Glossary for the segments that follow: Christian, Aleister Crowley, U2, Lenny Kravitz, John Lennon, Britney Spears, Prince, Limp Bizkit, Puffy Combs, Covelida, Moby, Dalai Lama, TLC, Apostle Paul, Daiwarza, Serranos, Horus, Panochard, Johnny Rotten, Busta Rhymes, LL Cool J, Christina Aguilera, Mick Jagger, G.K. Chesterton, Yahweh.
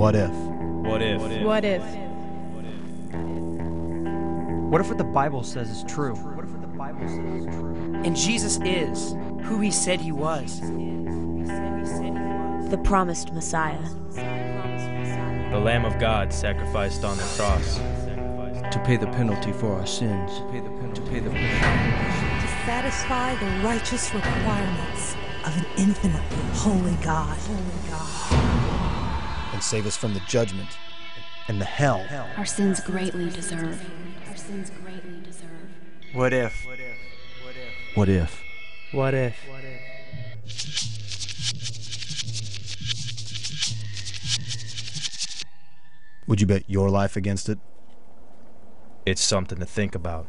What if? What if? What if? What if? What if what the Bible says is true? What if what the Bible says is true? And Jesus is who he said he was. The promised Messiah. The Lamb of God sacrificed on the cross to pay the penalty for our sins. To satisfy the righteous requirements of an infinite, holy God. And save us from the judgment and the hell our sins greatly deserve. What if? What if? What if? What if? What if? Would you bet your life against it? It's something to think about.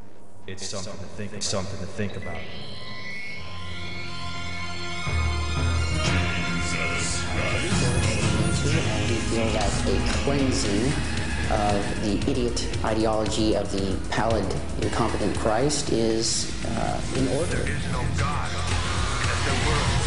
It's something to think about. Something to think about. Jesus Christ. We have made out a cleansing of the idiot ideology of the pallid, incompetent Christ is in order. There is no God in the world.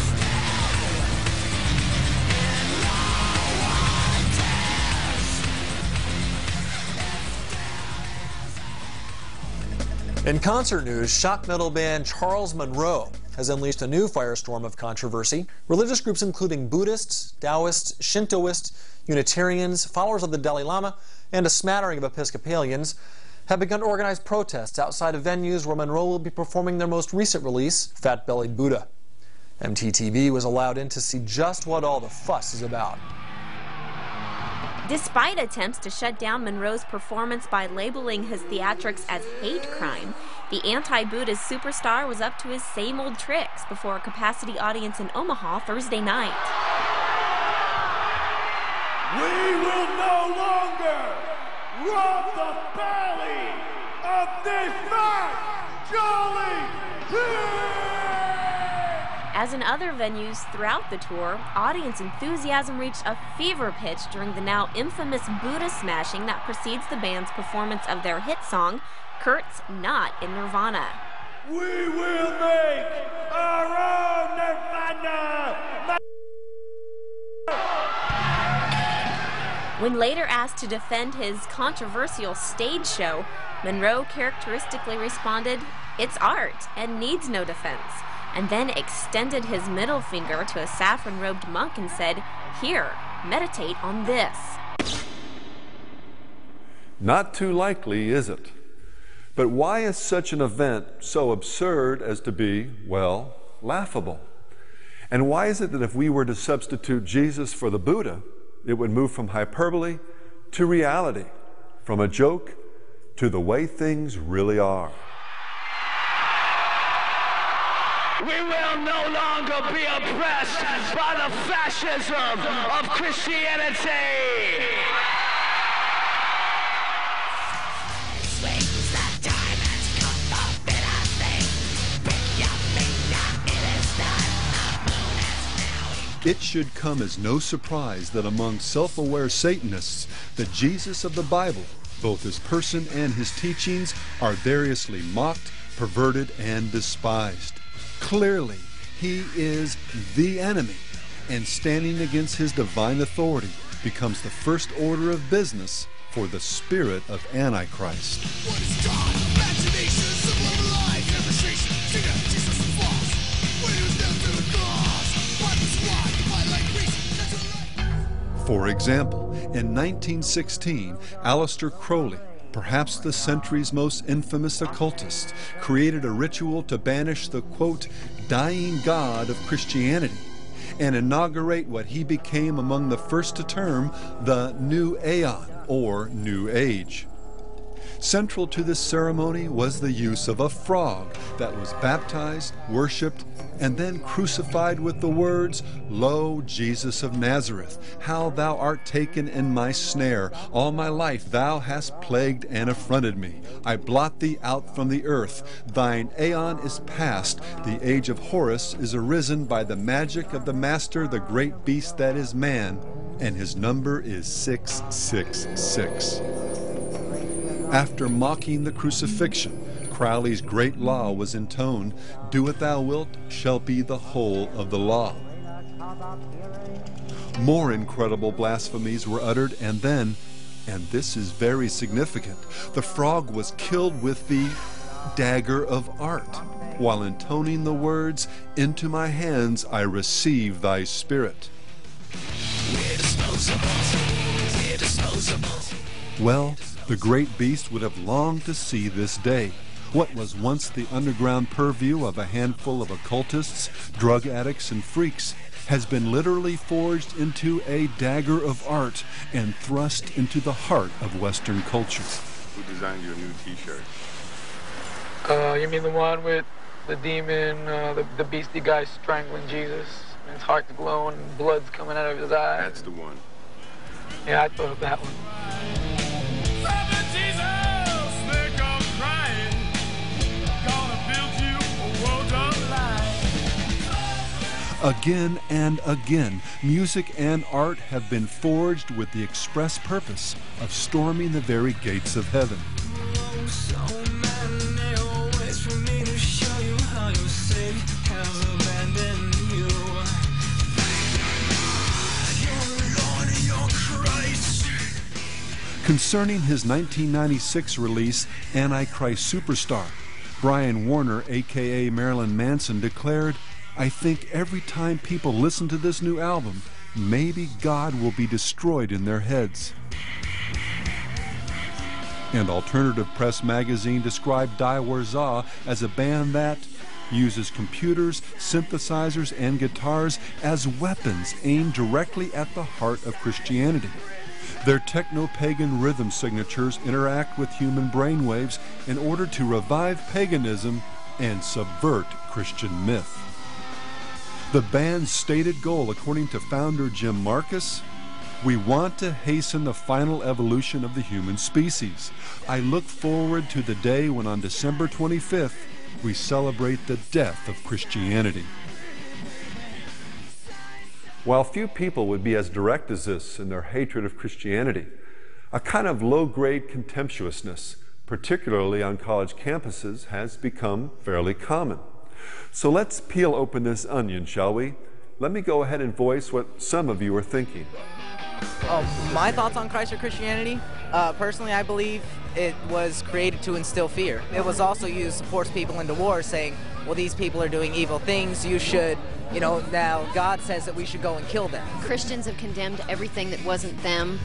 In concert news, shock metal band Charles Monroe has unleashed a new firestorm of controversy. Religious groups including Buddhists, Taoists, Shintoists, Unitarians, followers of the Dalai Lama, and a smattering of Episcopalians have begun to organize protests outside of venues where Monroe will be performing their most recent release, Fat-Bellied Buddha. MTV was allowed in to see just what all the fuss is about. Despite attempts to shut down Monroe's performance by labeling his theatrics as hate crime, the anti-Buddhist superstar was up to his same old tricks before a capacity audience in Omaha Thursday night. We will no longer rob the belly of the fat, jolly pig! As in other venues throughout the tour, audience enthusiasm reached a fever pitch during the now infamous Buddha smashing that precedes the band's performance of their hit song, Kurt's Not in Nirvana. We will make our own Nirvana! When later asked to defend his controversial stage show, Monroe characteristically responded, "It's art and needs no defense," and then extended his middle finger to a saffron-robed monk and said, "Here, meditate on this." Not too likely, is it? But why is such an event so absurd as to be, well, laughable? And why is it that if we were to substitute Jesus for the Buddha, it would move from hyperbole to reality, from a joke to the way things really are? We will no longer be oppressed by the fascism of Christianity. Swings like diamonds, cut the bitter thing. Pick your finger, it is not the moon, it's now. It should come as no surprise that among self-aware Satanists, the Jesus of the Bible, both his person and his teachings, are variously mocked, perverted, and despised. Clearly, he is the enemy, and standing against his divine authority becomes the first order of business for the spirit of Antichrist. What is God? Imagination, subliminal life, illustration, figure, Jesus falls. When he was down to the cross, why was why, why like reason? For example, in 1916, Aleister Crowley, perhaps the century's most infamous occultist, created a ritual to banish the, quote, dying god of Christianity and inaugurate what he became among the first to term the New Aeon, or New Age. Central to this ceremony was the use of a frog that was baptized, worshipped, and then crucified with the words, "Lo, Jesus of Nazareth, how thou art taken in my snare. All my life thou hast plagued and affronted me. I blot thee out from the earth. Thine aeon is past. The age of Horus is arisen by the magic of the master, the great beast that is man, and his number is 666. After mocking the crucifixion, Crowley's great law was intoned, "Do what thou wilt shall be the whole of the law." More incredible blasphemies were uttered, and then, and this is very significant, the frog was killed with the dagger of art, while intoning the words, "Into my hands I receive thy spirit." We're disposable. We're disposable. Well, the great beast would have longed to see this day. What was once the underground purview of a handful of occultists, drug addicts, and freaks has been literally forged into a dagger of art and thrust into the heart of Western culture. Who designed your new t-shirt? You mean the one with the demon, the beastie guy strangling Jesus, and his heart's glowing and blood's coming out of his eyes? That's the one. Yeah, I thought of that one. Again and again, music and art have been forged with the express purpose of storming the very gates of heaven. Concerning his 1996 release, Antichrist Superstar, Brian Warner, a.k.a. Marilyn Manson, declared, "I think every time people listen to this new album, maybe God will be destroyed in their heads." And Alternative Press magazine described Daiwarza as a band that uses computers, synthesizers, and guitars as weapons aimed directly at the heart of Christianity. Their techno-pagan rhythm signatures interact with human brainwaves in order to revive paganism and subvert Christian myth. The band's stated goal, according to founder Jim Marcus, "We want to hasten the final evolution of the human species. I look forward to the day when on December 25th, we celebrate the death of Christianity." While few people would be as direct as this in their hatred of Christianity, a kind of low-grade contemptuousness, particularly on college campuses, has become fairly common. So let's peel open this onion, shall we? Let me go ahead and voice what some of you are thinking. My thoughts on Christ or Christianity? Personally, I believe it was created to instill fear. It was also used to force people into war, saying, well, these people are doing evil things, you should, you know, now God says that we should go and kill them. Christians have condemned everything that wasn't them.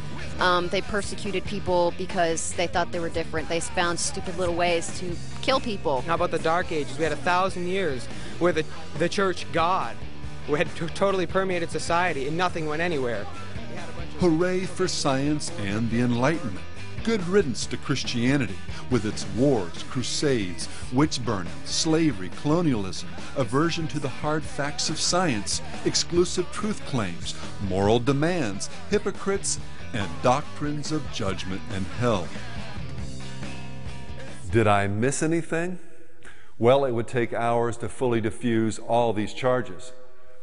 They persecuted people because they thought they were different. They found stupid little ways to kill people. How about the Dark Ages? We had 1,000 years where the church God had totally permeated society and nothing went anywhere. Hooray for science and the Enlightenment. Good riddance to Christianity, with its wars, crusades, witch-burning, slavery, colonialism, aversion to the hard facts of science, exclusive truth claims, moral demands, hypocrites, and doctrines of judgment and hell. Did I miss anything? Well, it would take hours to fully diffuse all these charges,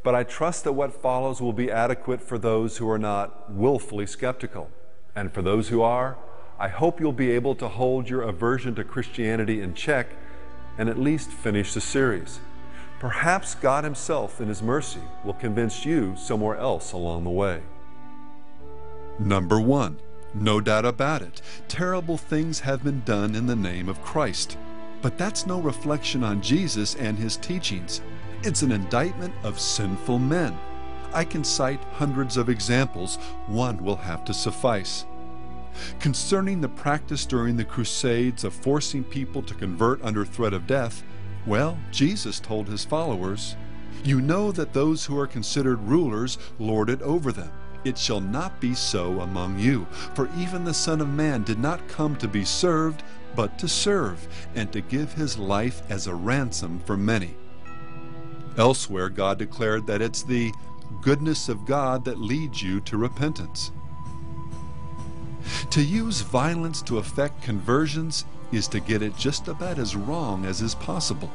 but I trust that what follows will be adequate for those who are not willfully skeptical, and for those who are, I hope you'll be able to hold your aversion to Christianity in check and at least finish the series. Perhaps God Himself, in His mercy, will convince you somewhere else along the way. Number 1. No doubt about it, terrible things have been done in the name of Christ. But that's no reflection on Jesus and His teachings. It's an indictment of sinful men. I can cite hundreds of examples. One will have to suffice. Concerning the practice during the Crusades of forcing people to convert under threat of death, well, Jesus told His followers, "You know that those who are considered rulers lord it over them. It shall not be so among you, for even the Son of Man did not come to be served, but to serve, and to give His life as a ransom for many." Elsewhere, God declared that it's the goodness of God that leads you to repentance. To use violence to effect conversions is to get it just about as wrong as is possible.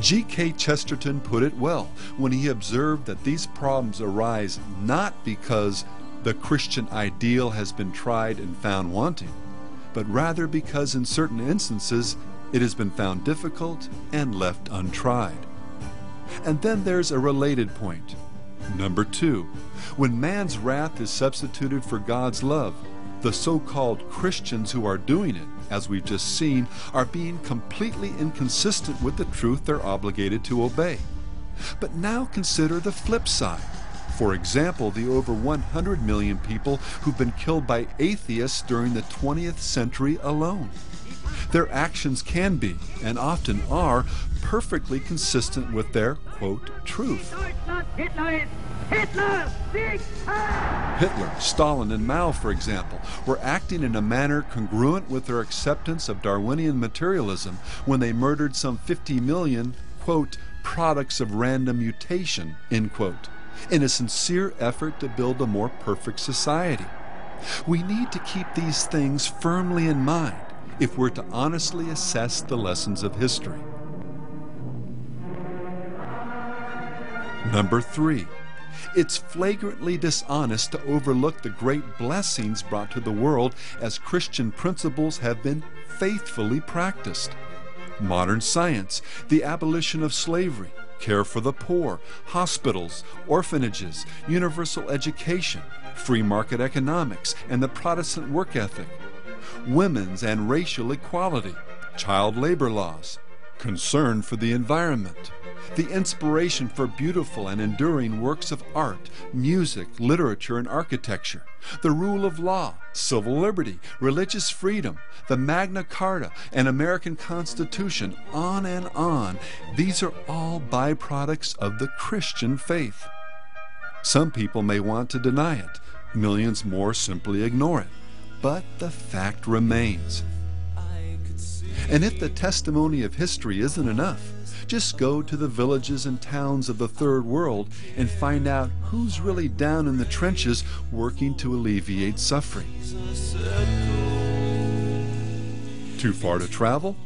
G.K. Chesterton put it well when he observed that these problems arise not because the Christian ideal has been tried and found wanting, but rather because in certain instances it has been found difficult and left untried. And then there's a related point. Number 2, when man's wrath is substituted for God's love, the so-called Christians who are doing it, as we've just seen, are being completely inconsistent with the truth they're obligated to obey. But now consider the flip side. For example, the over 100 million people who've been killed by atheists during the 20th century alone. Their actions can be, and often are, perfectly consistent with their, quote, truth. Hitler, Stalin, and Mao, for example, were acting in a manner congruent with their acceptance of Darwinian materialism when they murdered some 50 million, quote, products of random mutation, end quote, in a sincere effort to build a more perfect society. We need to keep these things firmly in mind if we're to honestly assess the lessons of history. Number 3, it's flagrantly dishonest to overlook the great blessings brought to the world as Christian principles have been faithfully practiced. Modern science, the abolition of slavery, care for the poor, hospitals, orphanages, universal education, free market economics, and the Protestant work ethic, women's and racial equality, child labor laws, concern for the environment, the inspiration for beautiful and enduring works of art, music, literature, and architecture, the rule of law, civil liberty, religious freedom, the Magna Carta, and American Constitution, on and on. These are all byproducts of the Christian faith. Some people may want to deny it. Millions more simply ignore it. But the fact remains. And if the testimony of history isn't enough, just go to the villages and towns of the Third World and find out who's really down in the trenches working to alleviate suffering. Too far to travel?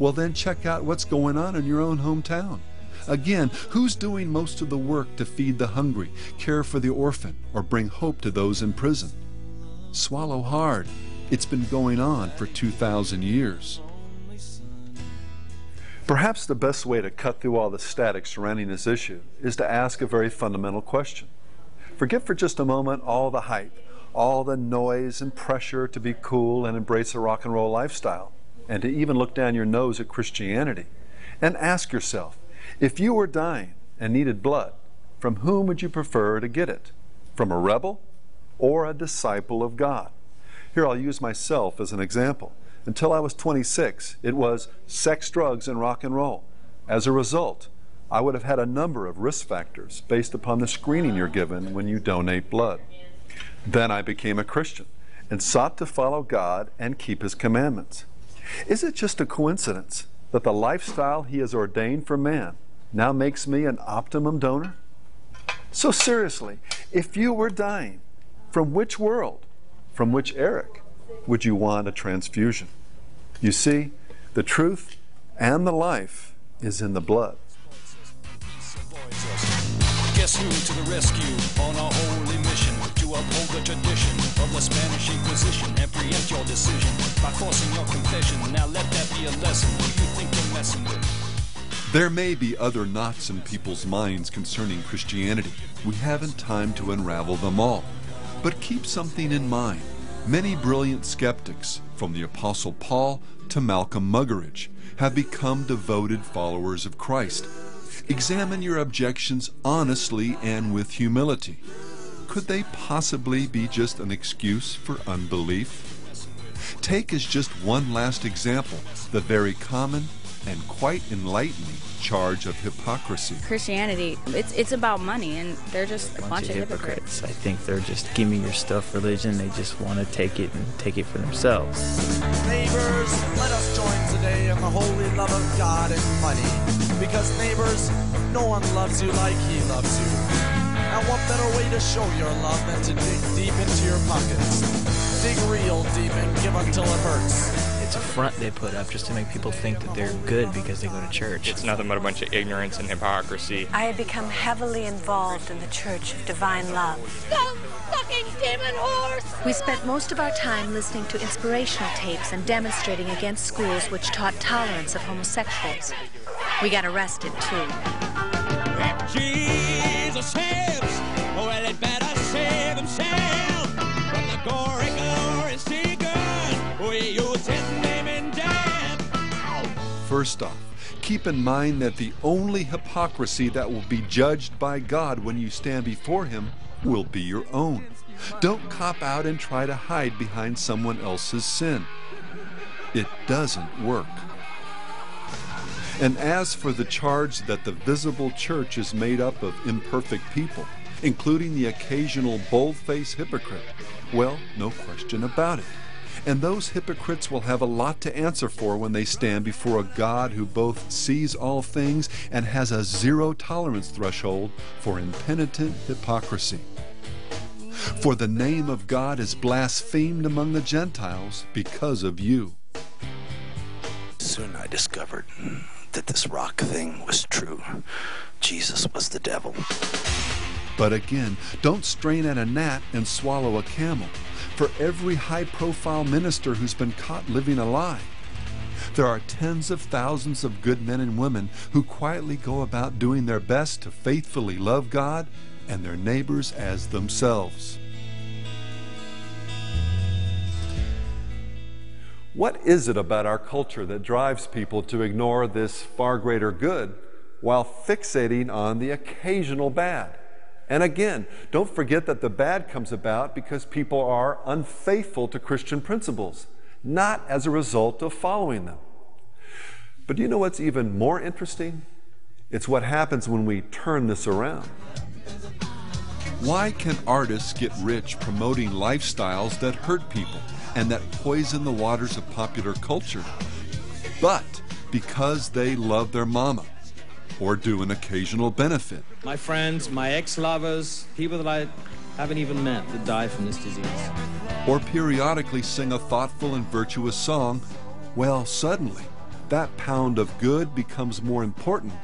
Well, then check out what's going on in your own hometown. Again, who's doing most of the work to feed the hungry, care for the orphan, or bring hope to those in prison? Swallow hard. It's been going on for 2,000 years. Perhaps the best way to cut through all the static surrounding this issue is to ask a very fundamental question. Forget for just a moment all the hype, all the noise and pressure to be cool and embrace a rock and roll lifestyle, and to even look down your nose at Christianity, and ask yourself, if you were dying and needed blood, from whom would you prefer to get it? From a rebel or a disciple of God? Here I'll use myself as an example. Until I was 26, it was sex, drugs, and rock and roll. As a result, I would have had a number of risk factors based upon the screening you're given when you donate blood. Then I became a Christian and sought to follow God and keep His commandments. Is it just a coincidence that the lifestyle He has ordained for man now makes me an optimum donor? So seriously, if you were dying, from which world, from which Eric, would you want a transfusion? You see, the truth and the life is in the blood. Guess who to the rescue on a holy mission to uphold the tradition of the Spanish Inquisition and preempt your decision by forcing your confession. Now let that be a lesson. Who you think you're messing with? There may be other knots in people's minds concerning Christianity. We haven't time to unravel them all. But keep something in mind. Many brilliant skeptics, from the Apostle Paul to Malcolm Muggeridge, have become devoted followers of Christ. Examine your objections honestly and with humility. Could they possibly be just an excuse for unbelief? Take as just one last example the very common and quite enlightening charge of hypocrisy. Christianity, it's about money, and they're just a bunch of hypocrites. I think they're just give me your stuff religion. They just want to take it and take it for themselves. Neighbors, let us join today in the holy love of God and money, because neighbors, no one loves you like He loves you. And what better way to show your love than to dig deep into your pockets? Dig real deep and give until it hurts. It's a front they put up just to make people think that they're good because they go to church. It's nothing but a bunch of ignorance and hypocrisy. I have become heavily involved in the Church of Divine Love. Go fucking demon horse! We spent most of our time listening to inspirational tapes and demonstrating against schools which taught tolerance of homosexuals. We got arrested, too. Jesus saves, well, it better save himself from the gory, glory seekers who use his name in death. First off, keep in mind that the only hypocrisy that will be judged by God when you stand before Him will be your own. Don't cop out and try to hide behind someone else's sin. It doesn't work. And as for the charge that the visible church is made up of imperfect people, including the occasional bold-faced hypocrite, well, no question about it. And those hypocrites will have a lot to answer for when they stand before a God who both sees all things and has a zero tolerance threshold for impenitent hypocrisy. For the name of God is blasphemed among the Gentiles because of you. Soon I discovered that this rock thing was true. Jesus was the devil. But again, don't strain at a gnat and swallow a camel. For every high-profile minister who's been caught living a lie, there are tens of thousands of good men and women who quietly go about doing their best to faithfully love God and their neighbors as themselves. What is it about our culture that drives people to ignore this far greater good while fixating on the occasional bad? And again, don't forget that the bad comes about because people are unfaithful to Christian principles, not as a result of following them. But do you know what's even more interesting? It's what happens when we turn this around. Why can artists get rich promoting lifestyles that hurt people and that poison the waters of popular culture? But because they love their mama, or do an occasional benefit. My friends, my ex-lovers, people that I haven't even met that die from this disease. Or periodically sing a thoughtful and virtuous song. Well, suddenly, that pound of good becomes more important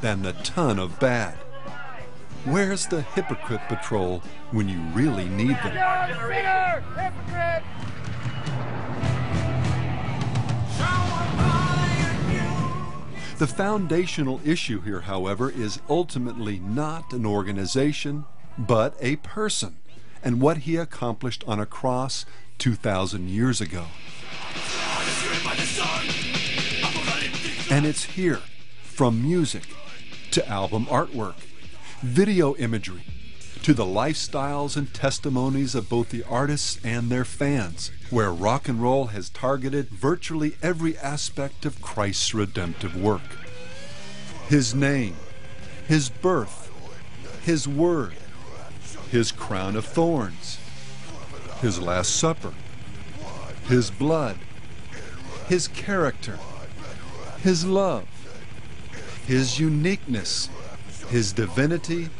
than the ton of bad. Where's the hypocrite patrol when you really need them? Hypocrite! The foundational issue here, however, is ultimately not an organization, but a person, and what he accomplished on a cross 2,000 years ago. And it's here, from music, to album artwork, video imagery, to the lifestyles and testimonies of both the artists and their fans, where rock and roll has targeted virtually every aspect of Christ's redemptive work. His name, His birth, His word, His crown of thorns, His Last Supper, His blood, His character, His love, His uniqueness, His divinity,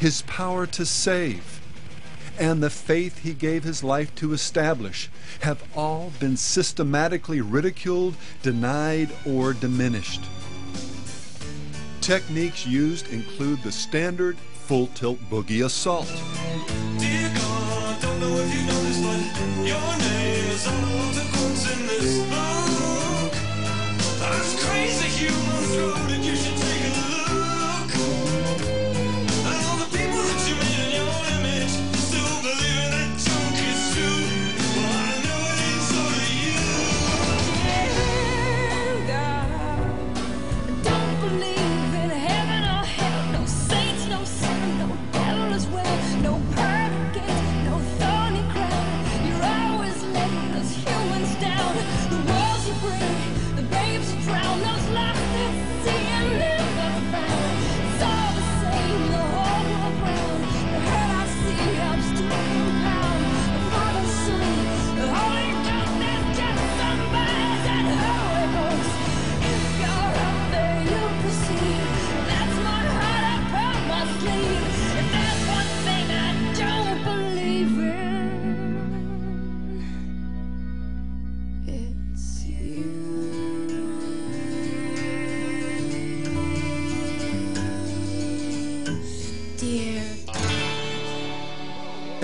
His power to save, and the faith He gave His life to establish have all been systematically ridiculed, denied, or diminished. Techniques used include the standard full-tilt boogie assault. Dear God, don't know if you know this, but your name is all the quotes in this book. That's crazy human throat and you should take a look.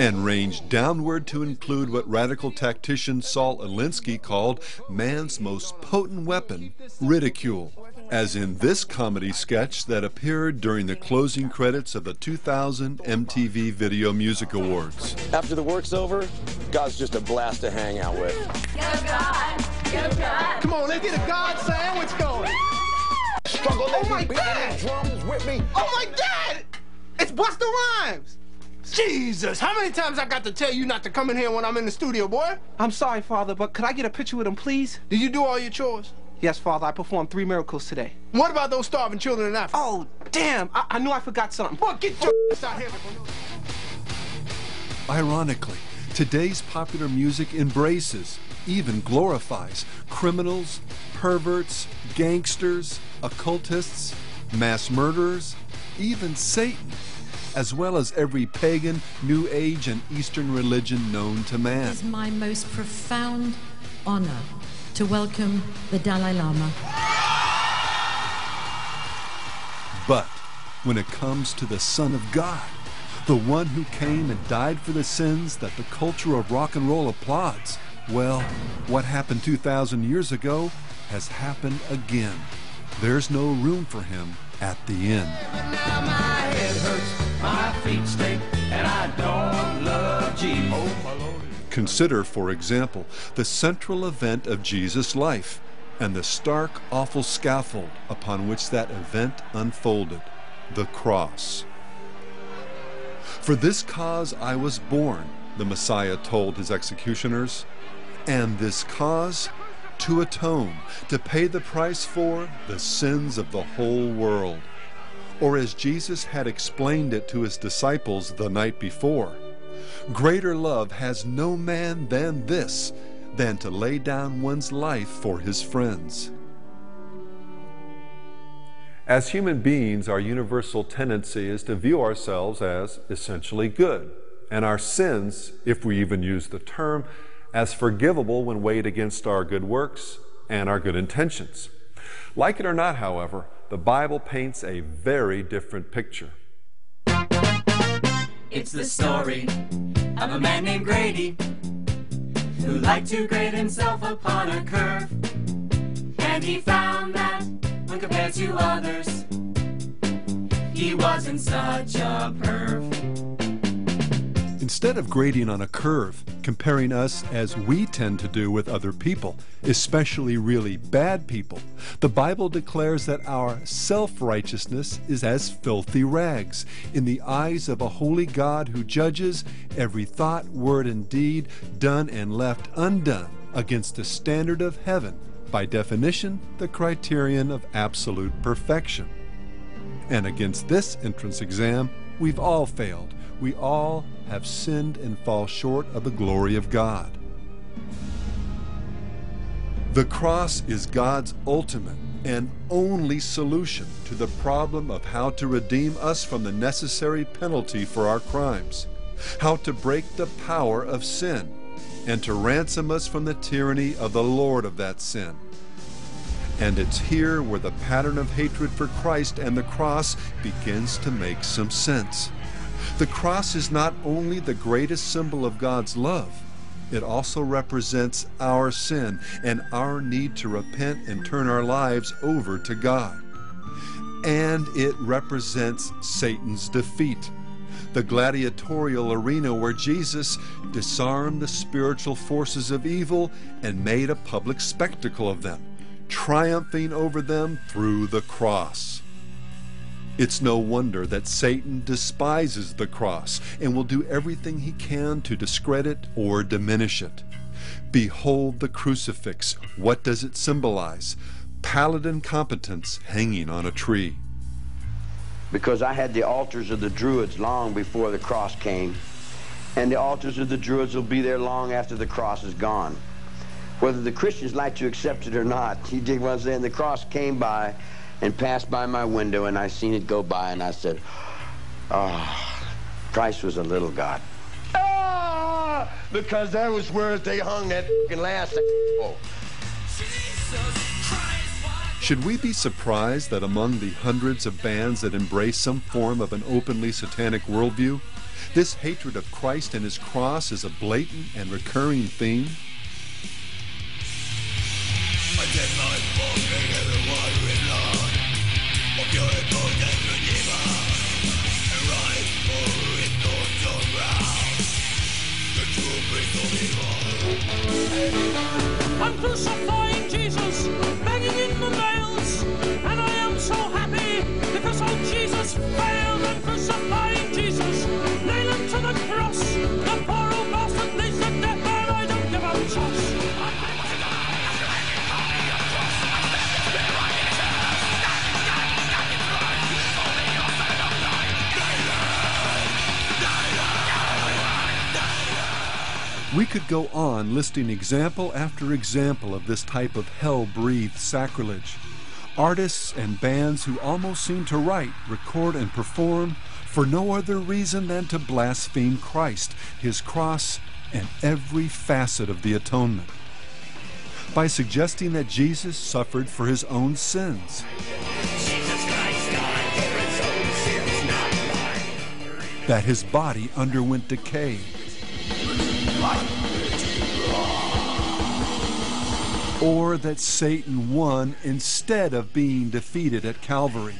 And ranged downward to include what radical tactician Saul Alinsky called man's most potent weapon, ridicule. as in this comedy sketch that appeared during the closing credits of the 2000 MTV Video Music Awards. After the work's over, God's just a blast to hang out with. Go God! Go God! Come on, let's get a God sandwich going! Struggle, oh my God! Drums with me. Oh my God! It's Busta Rhymes! Jesus, how many times I got to tell you not to come in here when I'm in the studio, boy? I'm sorry, Father, but could I get a picture with him, please? Did you do all your chores? Yes, Father, I performed 3 miracles today. What about those starving children in Africa? Oh, damn, I knew I forgot something. Boy, get your ass out here. Ironically, today's popular music embraces, even glorifies, criminals, perverts, gangsters, occultists, mass murderers, even Satan, as well as every pagan, New Age, and Eastern religion known to man. It is my most profound honor to welcome the Dalai Lama. But when it comes to the Son of God, the one who came and died for the sins that the culture of rock and roll applauds, well, what happened 2,000 years ago has happened again. There's no room for him at the end. Now my head hurts. My feet stink, and I don't love Jesus. Oh, consider, for example, the central event of Jesus' life and the stark, awful scaffold upon which that event unfolded, the cross. For this cause I was born, the Messiah told his executioners, and this cause to atone, to pay the price for the sins of the whole world. Or as Jesus had explained it to his disciples the night before, greater love has no man than this, than to lay down one's life for his friends. As human beings, our universal tendency is to view ourselves as essentially good, and our sins, if we even use the term, as forgivable when weighed against our good works and our good intentions. Like it or not, however, the Bible paints a very different picture. It's the story of a man named Grady who liked to grade himself upon a curve. And he found that when compared to others, he wasn't such a perv. Instead of grading on a curve, comparing us as we tend to do with other people, especially really bad people, the Bible declares that our self-righteousness is as filthy rags in the eyes of a holy God who judges every thought, word, and deed done and left undone against the standard of heaven, by definition, the criterion of absolute perfection. And against this entrance exam, we've all failed. We all have sinned and fall short of the glory of God. The cross is God's ultimate and only solution to the problem of how to redeem us from the necessary penalty for our crimes, how to break the power of sin, and to ransom us from the tyranny of the Lord of that sin. And it's here where the pattern of hatred for Christ and the cross begins to make some sense. The cross is not only the greatest symbol of God's love, it also represents our sin and our need to repent and turn our lives over to God. And it represents Satan's defeat, the gladiatorial arena where Jesus disarmed the spiritual forces of evil and made a public spectacle of them, triumphing over them through the cross. It's no wonder that Satan despises the cross and will do everything he can to discredit or diminish it. Behold the crucifix. What does it symbolize? Paladin competence hanging on a tree. Because I had the altars of the Druids long before the cross came, and the altars of the Druids will be there long after the cross is gone. Whether the Christians like to accept it or not, he did one day, and the cross came by and passed by my window, and I seen it go by, and I said, oh, Christ was a little God. Ah, because that was where they hung that f***ing last. Oh. Should we be surprised that among the hundreds of bands that embrace some form of an openly satanic worldview, this hatred of Christ and his cross is a blatant and recurring theme? I did my I'm crucifying Jesus, banging in the nails, and I am so happy because old Jesus failed. I'm crucifying Jesus, nail him to the cross. The poor old bastard needs the death, and I don't give a toss. We could go on listing example after example of this type of hell-breathed sacrilege. Artists and bands who almost seem to write, record, and perform for no other reason than to blaspheme Christ, his cross, and every facet of the atonement, by suggesting that Jesus suffered for his own sins. That his body underwent decay. Or that Satan won instead of being defeated at Calvary.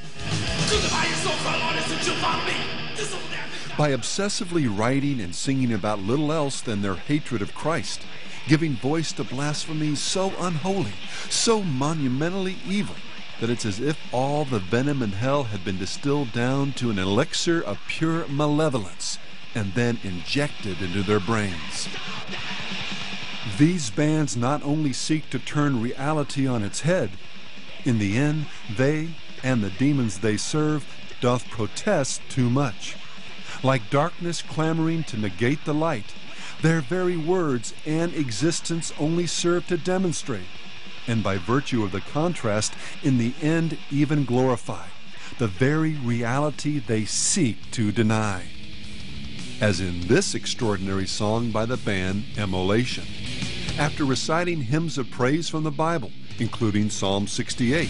By obsessively writing and singing about little else than their hatred of Christ, giving voice to blasphemies so unholy, so monumentally evil, that it's as if all the venom in hell had been distilled down to an elixir of pure malevolence and then injected into their brains. These bands not only seek to turn reality on its head, in the end, they and the demons they serve doth protest too much. Like darkness clamoring to negate the light, their very words and existence only serve to demonstrate, and by virtue of the contrast, in the end even glorify, the very reality they seek to deny. As in this extraordinary song by the band Immolation, after reciting hymns of praise from the Bible, including Psalm 68.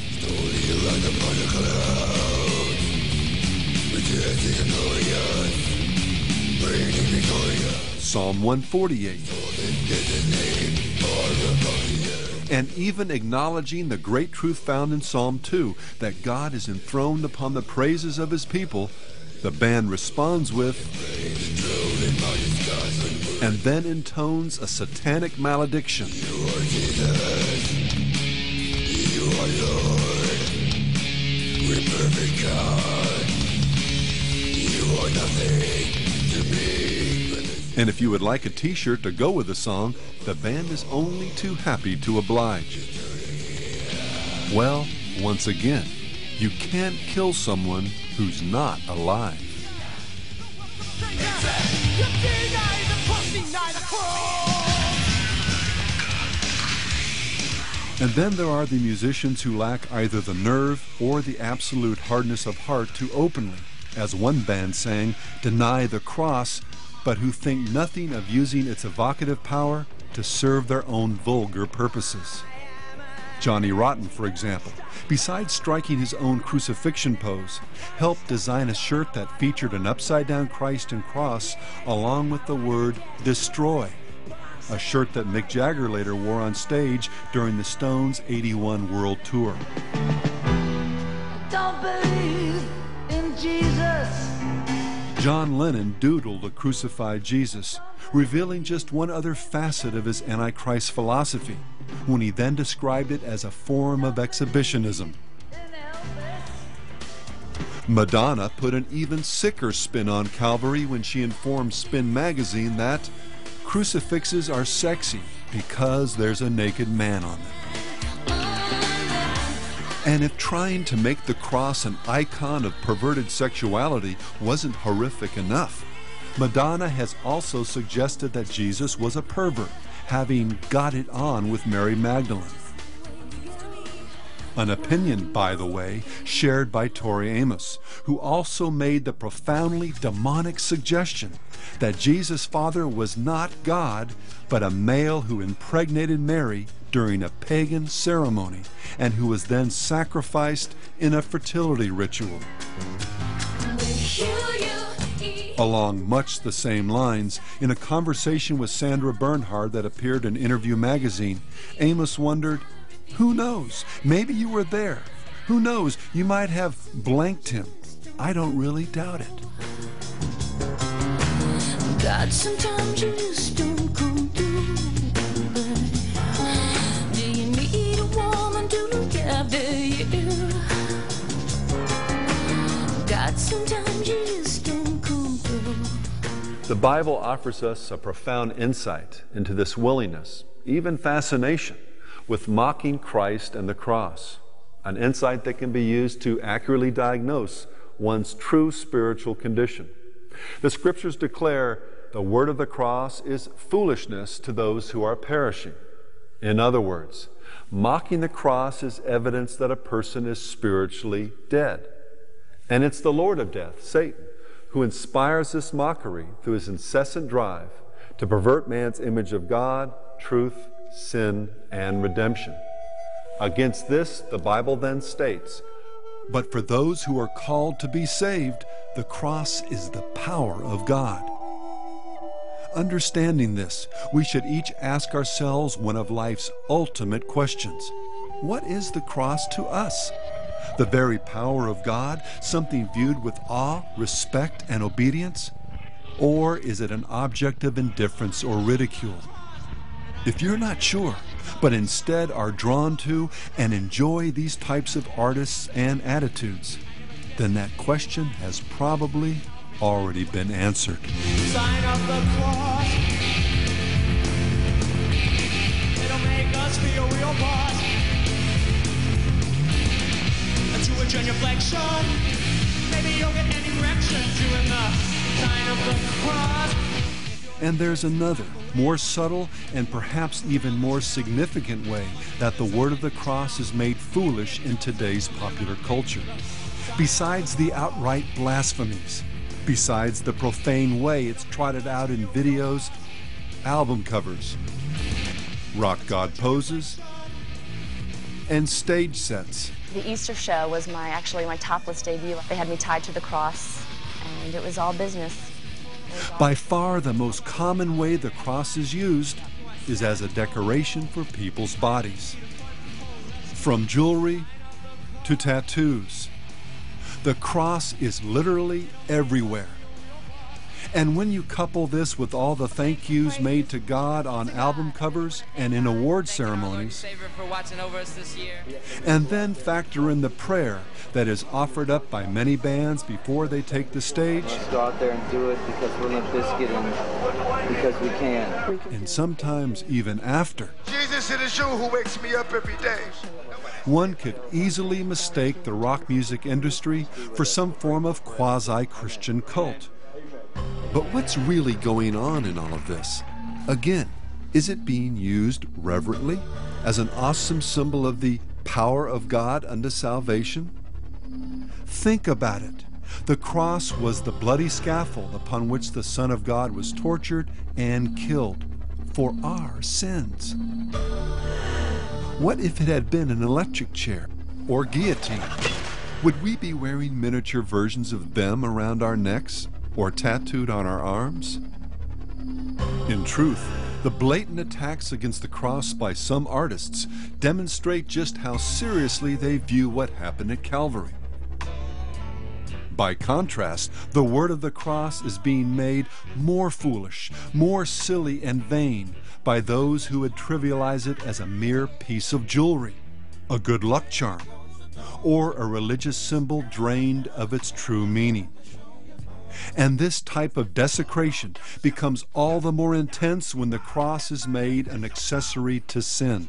Psalm 148. And even acknowledging the great truth found in Psalm 2, that God is enthroned upon the praises of his people, the band responds with, and then intones a satanic malediction. You are Jesus. You are Lord. We're perfect God. You are nothing to me. And if you would like a t-shirt to go with the song, the band is only too happy to oblige. Well, once again, you can't kill someone who's not alive. And then there are the musicians who lack either the nerve or the absolute hardness of heart to openly, as one band sang, deny the cross, but who think nothing of using its evocative power to serve their own vulgar purposes. Johnny Rotten, for example, besides striking his own crucifixion pose, helped design a shirt that featured an upside-down Christ and cross along with the word destroy, a shirt that Mick Jagger later wore on stage during the Stones' 81 World Tour. I don't believe in Jesus. John Lennon doodled a crucified Jesus, revealing just one other facet of his Antichrist philosophy, when he then described it as a form of exhibitionism. Madonna put an even sicker spin on Calvary when she informed Spin magazine that crucifixes are sexy because there's a naked man on them. And if trying to make the cross an icon of perverted sexuality wasn't horrific enough, Madonna has also suggested that Jesus was a pervert, having got it on with Mary Magdalene. An opinion, by the way, shared by Tori Amos, who also made the profoundly demonic suggestion that Jesus' father was not God, but a male who impregnated Mary during a pagan ceremony and who was then sacrificed in a fertility ritual. Along much the same lines, in a conversation with Sandra Bernhard that appeared in Interview magazine, Amos wondered, who knows, maybe you were there, Who knows? You might have blanked him. I don't really doubt it. God, sometimes you just don't come through. Do you need a woman to look after you? God, sometimes you just don't come through. The Bible offers us a profound insight into this willingness, even fascination, with mocking Christ and the cross, an insight that can be used to accurately diagnose one's true spiritual condition. The Scriptures declare the word of the cross is foolishness to those who are perishing. In other words, mocking the cross is evidence that a person is spiritually dead. And it's the Lord of death, Satan, who inspires this mockery through his incessant drive to pervert man's image of God, truth, sin, and redemption. Against this, the Bible then states, "But for those who are called to be saved, the cross is the power of God." Understanding this, we should each ask ourselves one of life's ultimate questions. What is the cross to us? The very power of God, something viewed with awe, respect, and obedience? Or is it an object of indifference or ridicule? If you're not sure, but instead are drawn to and enjoy these types of artists and attitudes, then that question has probably already been answered. Sign of the cross. It'll make us feel real boss. And to a genuflection, maybe you'll get an erection doing the sign of the cross. And there's another, more subtle and perhaps even more significant way that the word of the cross is made foolish in today's popular culture. Besides the outright blasphemies, besides the profane way it's trotted out in videos, album covers, rock god poses, and stage sets. The Easter show was actually my topless debut. They had me tied to the cross, and it was all business. By far the most common way the cross is used is as a decoration for people's bodies. From jewelry to tattoos, the cross is literally everywhere. And when you couple this with all the thank yous made to God on album covers and in award ceremonies, and then factor in the prayer that is offered up by many bands before they take the stage, let's go out there and do it because we're Limp Bizkit and because we can. And sometimes even after. Jesus it is you who wakes me up every day. One could easily mistake the rock music industry for some form of quasi-Christian cult. But what's really going on in all of this? Again, is it being used reverently as an awesome symbol of the power of God unto salvation? Think about it. The cross was the bloody scaffold upon which the Son of God was tortured and killed for our sins. What if it had been an electric chair or guillotine? Would we be wearing miniature versions of them around our necks? Or tattooed on our arms? In truth, the blatant attacks against the cross by some artists demonstrate just how seriously they view what happened at Calvary. By contrast, the word of the cross is being made more foolish, more silly and vain by those who would trivialize it as a mere piece of jewelry, a good luck charm, or a religious symbol drained of its true meaning. And this type of desecration becomes all the more intense when the cross is made an accessory to sin.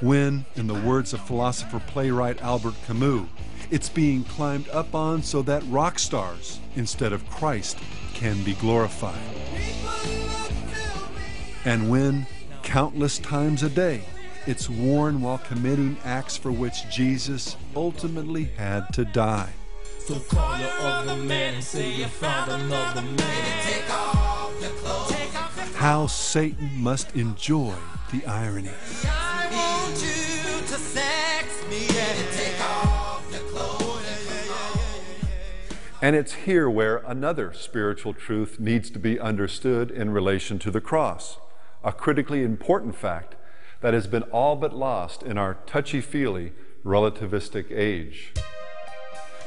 When, in the words of philosopher-playwright Albert Camus, it's being climbed up on so that rock stars, instead of Christ, can be glorified. And when, countless times a day, it's worn while committing acts for which Jesus ultimately had to die. So call your other man and say you found another man. Take off your clothes. How Satan must enjoy the irony. I want you to sex me and take off your clothes. And it's here where another spiritual truth needs to be understood in relation to the cross, a critically important fact that has been all but lost in our touchy-feely relativistic age.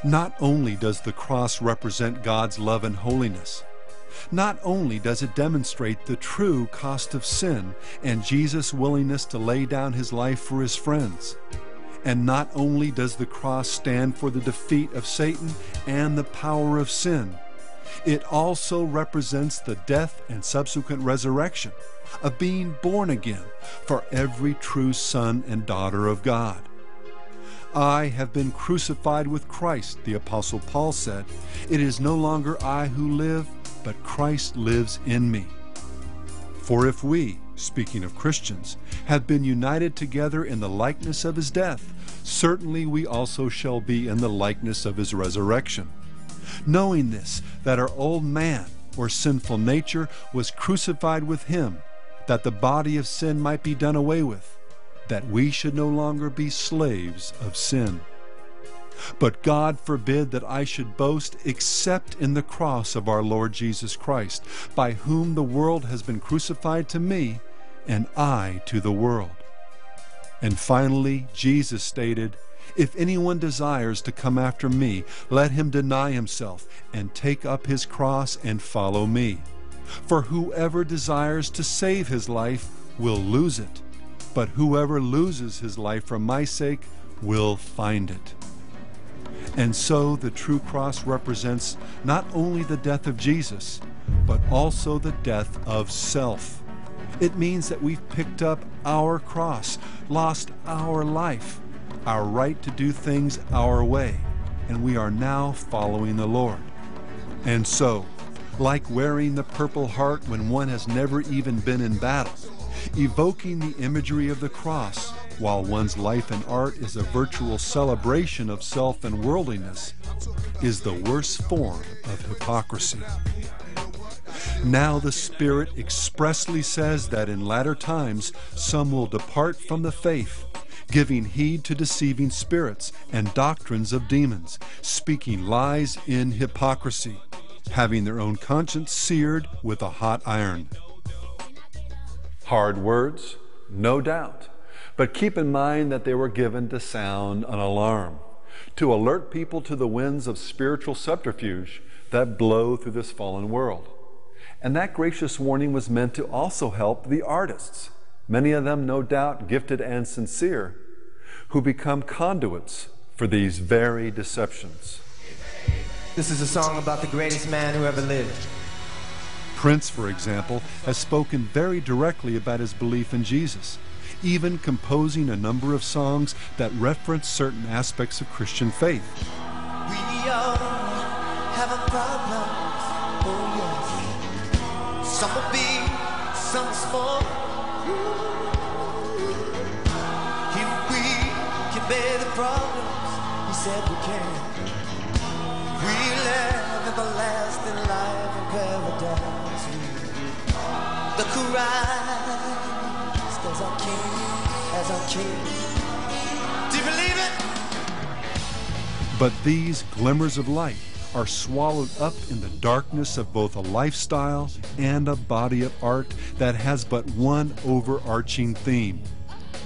Not only does the cross represent God's love and holiness, not only does it demonstrate the true cost of sin and Jesus' willingness to lay down his life for his friends, and not only does the cross stand for the defeat of Satan and the power of sin, it also represents the death and subsequent resurrection of being born again for every true son and daughter of God. I have been crucified with Christ, the Apostle Paul said. It is no longer I who live, but Christ lives in me. For if we, speaking of Christians, have been united together in the likeness of his death, certainly we also shall be in the likeness of his resurrection. Knowing this, that our old man, or sinful nature, was crucified with him, that the body of sin might be done away with, that we should no longer be slaves of sin. But God forbid that I should boast except in the cross of our Lord Jesus Christ, by whom the world has been crucified to me, and I to the world. And finally, Jesus stated, "If anyone desires to come after me, let him deny himself and take up his cross and follow me. For whoever desires to save his life will lose it, but whoever loses his life for my sake will find it." And so the true cross represents not only the death of Jesus, but also the death of self. It means that we've picked up our cross, lost our life, our right to do things our way, and we are now following the Lord. And so, like wearing the Purple Heart when one has never even been in battle, evoking the imagery of the cross, while one's life and art is a virtual celebration of self and worldliness, is the worst form of hypocrisy. Now the Spirit expressly says that in latter times some will depart from the faith, giving heed to deceiving spirits and doctrines of demons, speaking lies in hypocrisy, having their own conscience seared with a hot iron. Hard words, no doubt, but keep in mind that they were given to sound an alarm, to alert people to the winds of spiritual subterfuge that blow through this fallen world. And that gracious warning was meant to also help the artists, many of them no doubt gifted and sincere, who become conduits for these very deceptions. This is a song about the greatest man who ever lived. Prince, for example, has spoken very directly about his belief in Jesus, even composing a number of songs that reference certain aspects of Christian faith. We all have a problem, oh yes. Some are big, some are small. If we can bear the problems, he said we can, we'll have everlasting life in paradise. The Quran. As our King, as our King. Do you believe it? But these glimmers of light are swallowed up in the darkness of both a lifestyle and a body of art that has but one overarching theme.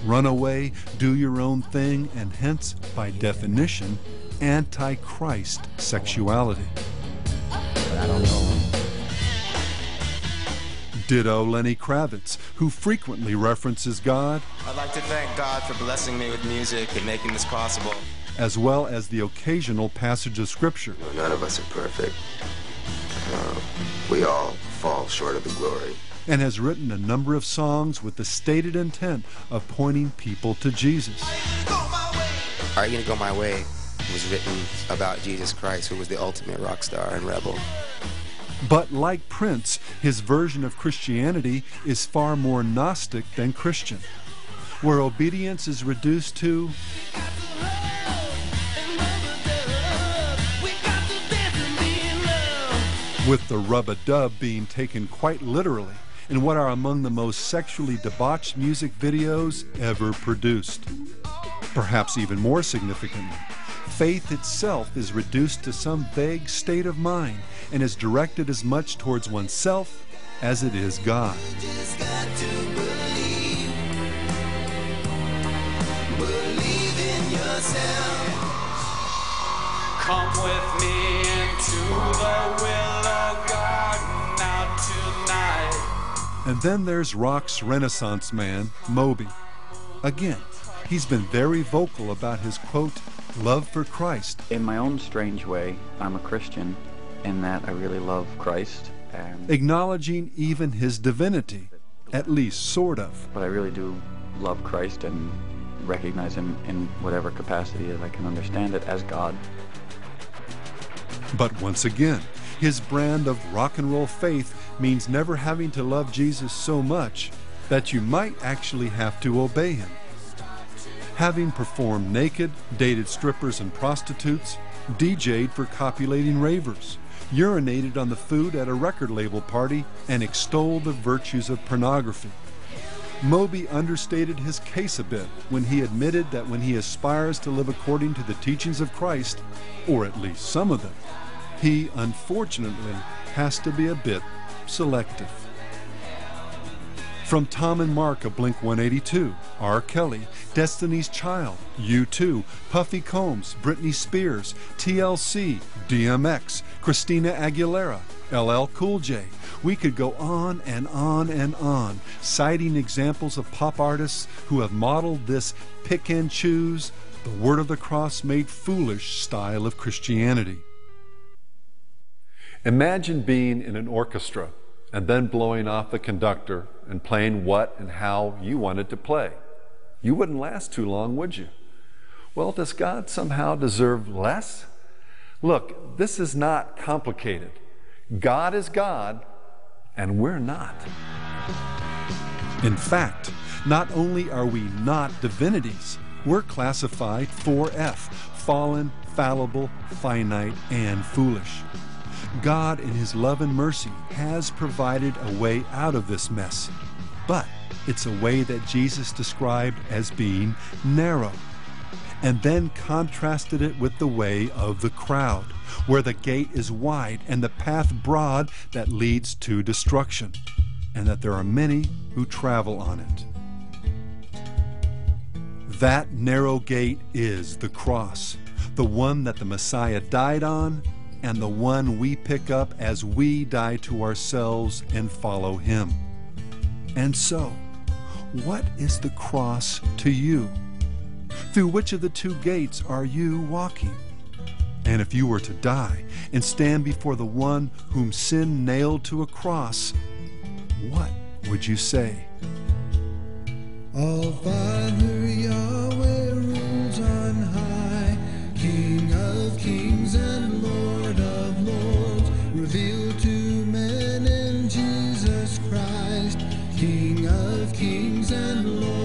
Run away, do your own thing, and hence, by definition, anti-Christ sexuality. I don't know. Ditto Lenny Kravitz, who frequently references God. I'd like to thank God for blessing me with music and making this possible. As well as the occasional passage of Scripture. None of us are perfect. We all fall short of the glory. And has written a number of songs with the stated intent of pointing people to Jesus. Are You Gonna Go My Way was written about Jesus Christ, who was the ultimate rock star and rebel. But like Prince, his version of Christianity is far more Gnostic than Christian, where obedience is reduced to with the rub-a-dub being taken quite literally in what are among the most sexually debauched music videos ever produced. Perhaps even more significantly, faith itself is reduced to some vague state of mind and is directed as much towards oneself as it is God. believe in yourself. Come with me into the willow garden out tonight. And then there's rock's Renaissance man, Moby. Again, he's been very vocal about his, quote, love for Christ. In my own strange way, I'm a Christian in that I really love Christ. And acknowledging even his divinity, at least sort of. But I really do love Christ and recognize him in whatever capacity as I can understand it as God. But once again, his brand of rock and roll faith means never having to love Jesus so much that you might actually have to obey him. Having performed naked, dated strippers and prostitutes, DJ'd for copulating ravers, urinated on the food at a record label party, and extolled the virtues of pornography. Moby understated his case a bit when he admitted that when he aspires to live according to the teachings of Christ, or at least some of them, he, unfortunately, has to be a bit selective. From Tom and Mark of Blink 182, R. Kelly, Destiny's Child, U2, Puffy Combs, Britney Spears, TLC, DMX, Christina Aguilera, LL Cool J. We could go on and on and on, citing examples of pop artists who have modeled this pick and choose, the word of the cross made foolish style of Christianity. Imagine being in an orchestra and then blowing off the conductor and playing what and how you wanted to play. You wouldn't last too long, would you? Well, does God somehow deserve less? Look, this is not complicated. God is God, and we're not. In fact, not only are we not divinities, we're classified 4F, fallen, fallible, finite, and foolish. God, in his love and mercy, has provided a way out of this mess. But it's a way that Jesus described as being narrow, and then contrasted it with the way of the crowd, where the gate is wide and the path broad that leads to destruction, and that there are many who travel on it. That narrow gate is the cross, the one that the Messiah died on, and the one we pick up as we die to ourselves and follow him. And so, what is the cross to you? Through which of the two gates are you walking? And if you were to die and stand before the one whom sin nailed to a cross, what would you say? All by the Yahweh rules on high, King of kings and Lord of lords, revealed to men in Jesus Christ, King of kings and Lord.